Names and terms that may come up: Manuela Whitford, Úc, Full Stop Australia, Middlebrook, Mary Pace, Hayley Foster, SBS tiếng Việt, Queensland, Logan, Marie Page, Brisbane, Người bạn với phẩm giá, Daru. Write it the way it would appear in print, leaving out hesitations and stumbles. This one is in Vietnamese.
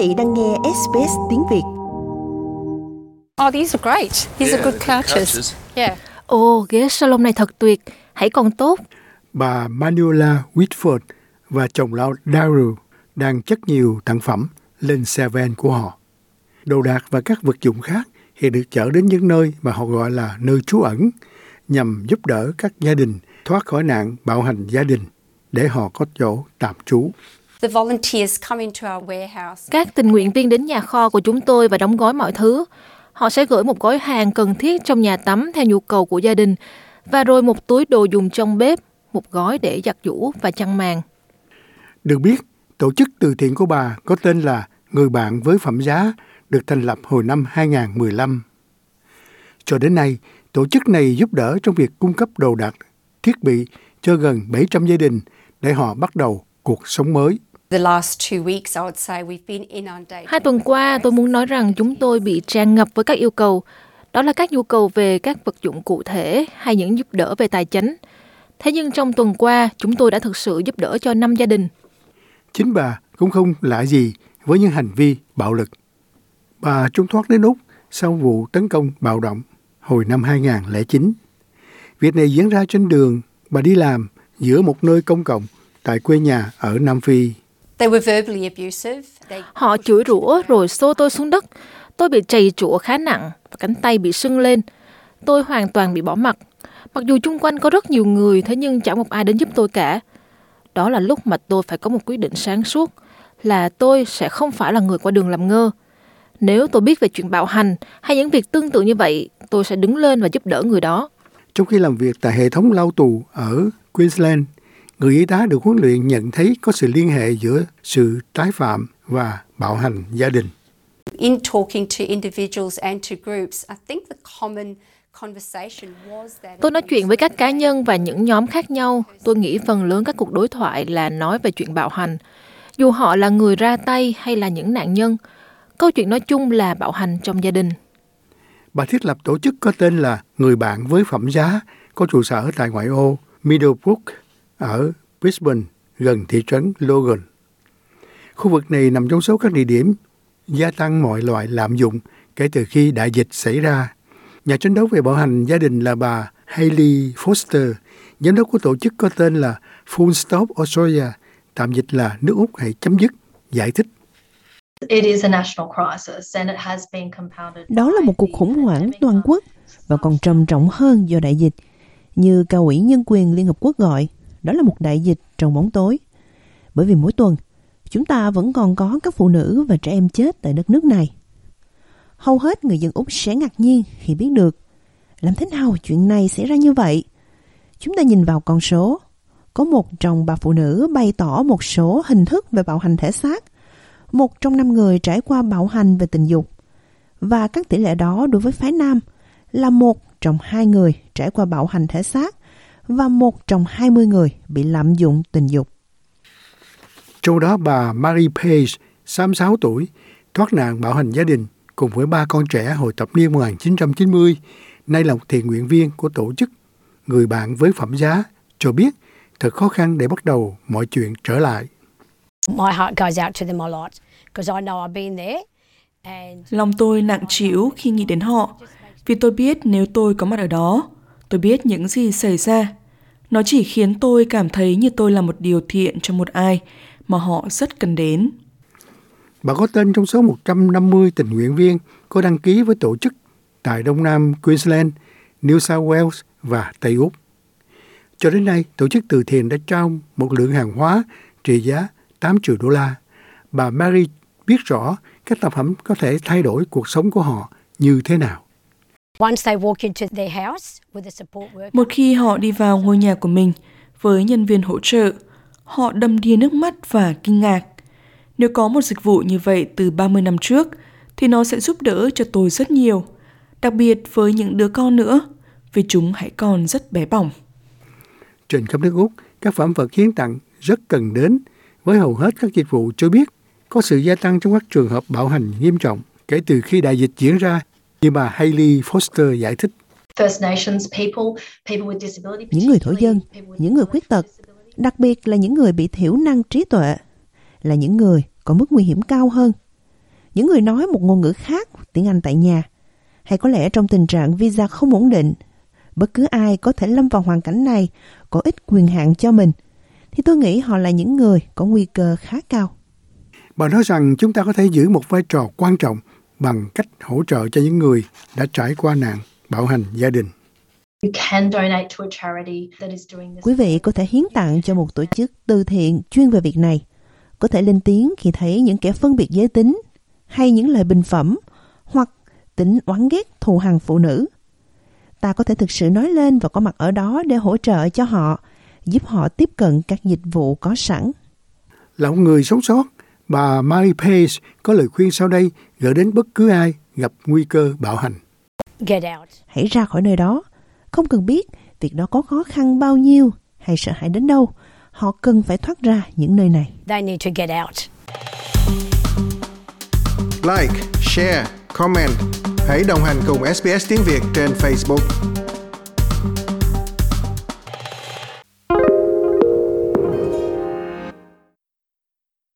vị đang nghe SBS tiếng Việt. Oh, these are great. These are good couches. Yeah. Oh, ghế salon này thật tuyệt. Hãy còn tốt. Bà Manuela Whitford và chồng lão Daru đang chất nhiều tặng phẩm lên xe van của họ. Đồ đạc và các vật dụng khác hiện được chở đến những nơi mà họ gọi là nơi trú ẩn, nhằm giúp đỡ các gia đình thoát khỏi nạn bạo hành gia đình để họ có chỗ tạm trú. Các tình nguyện viên đến nhà kho của chúng tôi và đóng gói mọi thứ. Họ sẽ gửi một gói hàng cần thiết trong nhà tắm theo nhu cầu của gia đình, và rồi một túi đồ dùng trong bếp, một gói để giặt giũ và chăn màn. Được biết, tổ chức từ thiện của bà có tên là Người bạn với phẩm giá, được thành lập hồi năm 2015. Cho đến nay, tổ chức này giúp đỡ trong việc cung cấp đồ đạc, thiết bị cho gần 700 gia đình để họ bắt đầu cuộc sống mới. 2 tuần qua, tôi muốn nói rằng chúng tôi bị tràn ngập với các yêu cầu. Đó là các nhu cầu về các vật dụng cụ thể hay những giúp đỡ về tài chính. Thế nhưng trong tuần qua, chúng tôi đã thực sự giúp đỡ cho 5 gia đình. Chính bà cũng không lạ gì với những hành vi bạo lực. Bà trốn thoát đến Úc sau vụ tấn công bạo động hồi năm 2009. Việc này diễn ra trên đường bà đi làm giữa một nơi công cộng tại quê nhà ở Nam Phi. Họ chửi rủa rồi xô tôi xuống đất. Tôi bị trầy trụa khá nặng và cánh tay bị sưng lên. Tôi hoàn toàn bị bỏ mặc. Mặc dù chung quanh có rất nhiều người, thế nhưng chẳng một ai đến giúp tôi cả. Đó là lúc mà tôi phải có một quyết định sáng suốt là tôi sẽ không phải là người qua đường làm ngơ. Nếu tôi biết về chuyện bạo hành hay những việc tương tự như vậy, tôi sẽ đứng lên và giúp đỡ người đó. Trong khi làm việc tại hệ thống lao tù ở Queensland, người y tá được huấn luyện nhận thấy có sự liên hệ giữa sự tái phạm và bạo hành gia đình. Tôi nói chuyện với các cá nhân và những nhóm khác nhau. Tôi nghĩ phần lớn các cuộc đối thoại là nói về chuyện bạo hành. Dù họ là người ra tay hay là những nạn nhân, câu chuyện nói chung là bạo hành trong gia đình. Bà thiết lập tổ chức có tên là Người bạn với phẩm giá, có trụ sở tại ngoại ô Middlebrook ở Brisbane, gần thị trấn Logan. Khu vực này nằm trong số các địa điểm gia tăng mọi loại lạm dụng kể từ khi đại dịch xảy ra. Nhà chiến đấu về bạo hành gia đình là bà Hayley Foster, giám đốc của tổ chức có tên là Full Stop Australia, tạm dịch là nước Úc hãy chấm dứt, giải thích. Đó là một cuộc khủng hoảng toàn quốc và còn trầm trọng hơn do đại dịch. Như Cao ủy Nhân quyền Liên Hợp Quốc gọi, đó là một đại dịch trong bóng tối. Bởi vì mỗi tuần, chúng ta vẫn còn có các phụ nữ và trẻ em chết tại đất nước này. Hầu hết người dân Úc sẽ ngạc nhiên khi biết được làm thế nào chuyện này xảy ra như vậy. Chúng ta nhìn vào con số. Có 1 trong 3 phụ nữ bày tỏ một số hình thức về bạo hành thể xác. 1 trong 5 người trải qua bạo hành về tình dục. Và các tỷ lệ đó đối với phái nam là 1 trong 2 người trải qua bạo hành thể xác và 1 trong 20 người bị lạm dụng tình dục. Trong đó bà Marie Page, 66 tuổi, thoát nạn bạo hành gia đình cùng với 3 con trẻ hồi thập niên 1990, nay là một thiện nguyện viên của tổ chức Người bạn với phẩm giá, cho biết thật khó khăn để bắt đầu mọi chuyện trở lại. Lòng tôi nặng trĩu khi nghĩ đến họ, vì tôi biết nếu tôi có mặt ở đó, tôi biết những gì xảy ra. Nó chỉ khiến tôi cảm thấy như tôi là một điều thiện cho một ai mà họ rất cần đến. Bà có tên trong số 150 tình nguyện viên có đăng ký với tổ chức tại Đông Nam Queensland, New South Wales và Tây Úc. Cho đến nay, tổ chức từ thiện đã trao một lượng hàng hóa trị giá $8 triệu. Bà Mary biết rõ các tác phẩm có thể thay đổi cuộc sống của họ như thế nào. Một khi họ đi vào ngôi nhà của mình với nhân viên hỗ trợ, họ đầm đìa nước mắt và kinh ngạc. Nếu có một dịch vụ như vậy từ 30 năm trước, thì nó sẽ giúp đỡ cho tôi rất nhiều, đặc biệt với những đứa con nữa, vì chúng hãy còn rất bé bỏng. Trên khắp nước Úc, các phẩm vật hiến tặng rất cần đến, với hầu hết các dịch vụ cho biết có sự gia tăng trong các trường hợp bạo hành nghiêm trọng kể từ khi đại dịch diễn ra, như bà Hayley Foster giải thích. Những người thổ dân, những người khuyết tật, đặc biệt là những người bị thiểu năng trí tuệ, là những người có mức nguy hiểm cao hơn. những người nói một ngôn ngữ khác, tiếng Anh tại nhà. Hay có lẽ trong tình trạng visa không ổn định, bất cứ ai có thể lâm vào hoàn cảnh này, có ít quyền hạn cho mình, thì tôi nghĩ họ là những người có nguy cơ khá cao. Bà nói rằng chúng ta có thể giữ một vai trò quan trọng bằng cách hỗ trợ cho những người đã trải qua nạn bạo hành gia đình. Quý vị có thể hiến tặng cho một tổ chức từ thiện chuyên về việc này, có thể lên tiếng khi thấy những kẻ phân biệt giới tính hay những lời bình phẩm hoặc tính oán ghét thù hằn phụ nữ. Ta có thể thực sự nói lên và có mặt ở đó để hỗ trợ cho họ, giúp họ tiếp cận các dịch vụ có sẵn. Là một người sống sót, bà Mary Pace có lời khuyên sau đây gửi đến bất cứ ai gặp nguy cơ bạo hành. Hãy ra khỏi nơi đó. Không cần biết việc đó có khó khăn bao nhiêu hay sợ hãi đến đâu, họ cần phải thoát ra những nơi này. Like, share, comment. Hãy đồng hành cùng SBS tiếng Việt trên Facebook.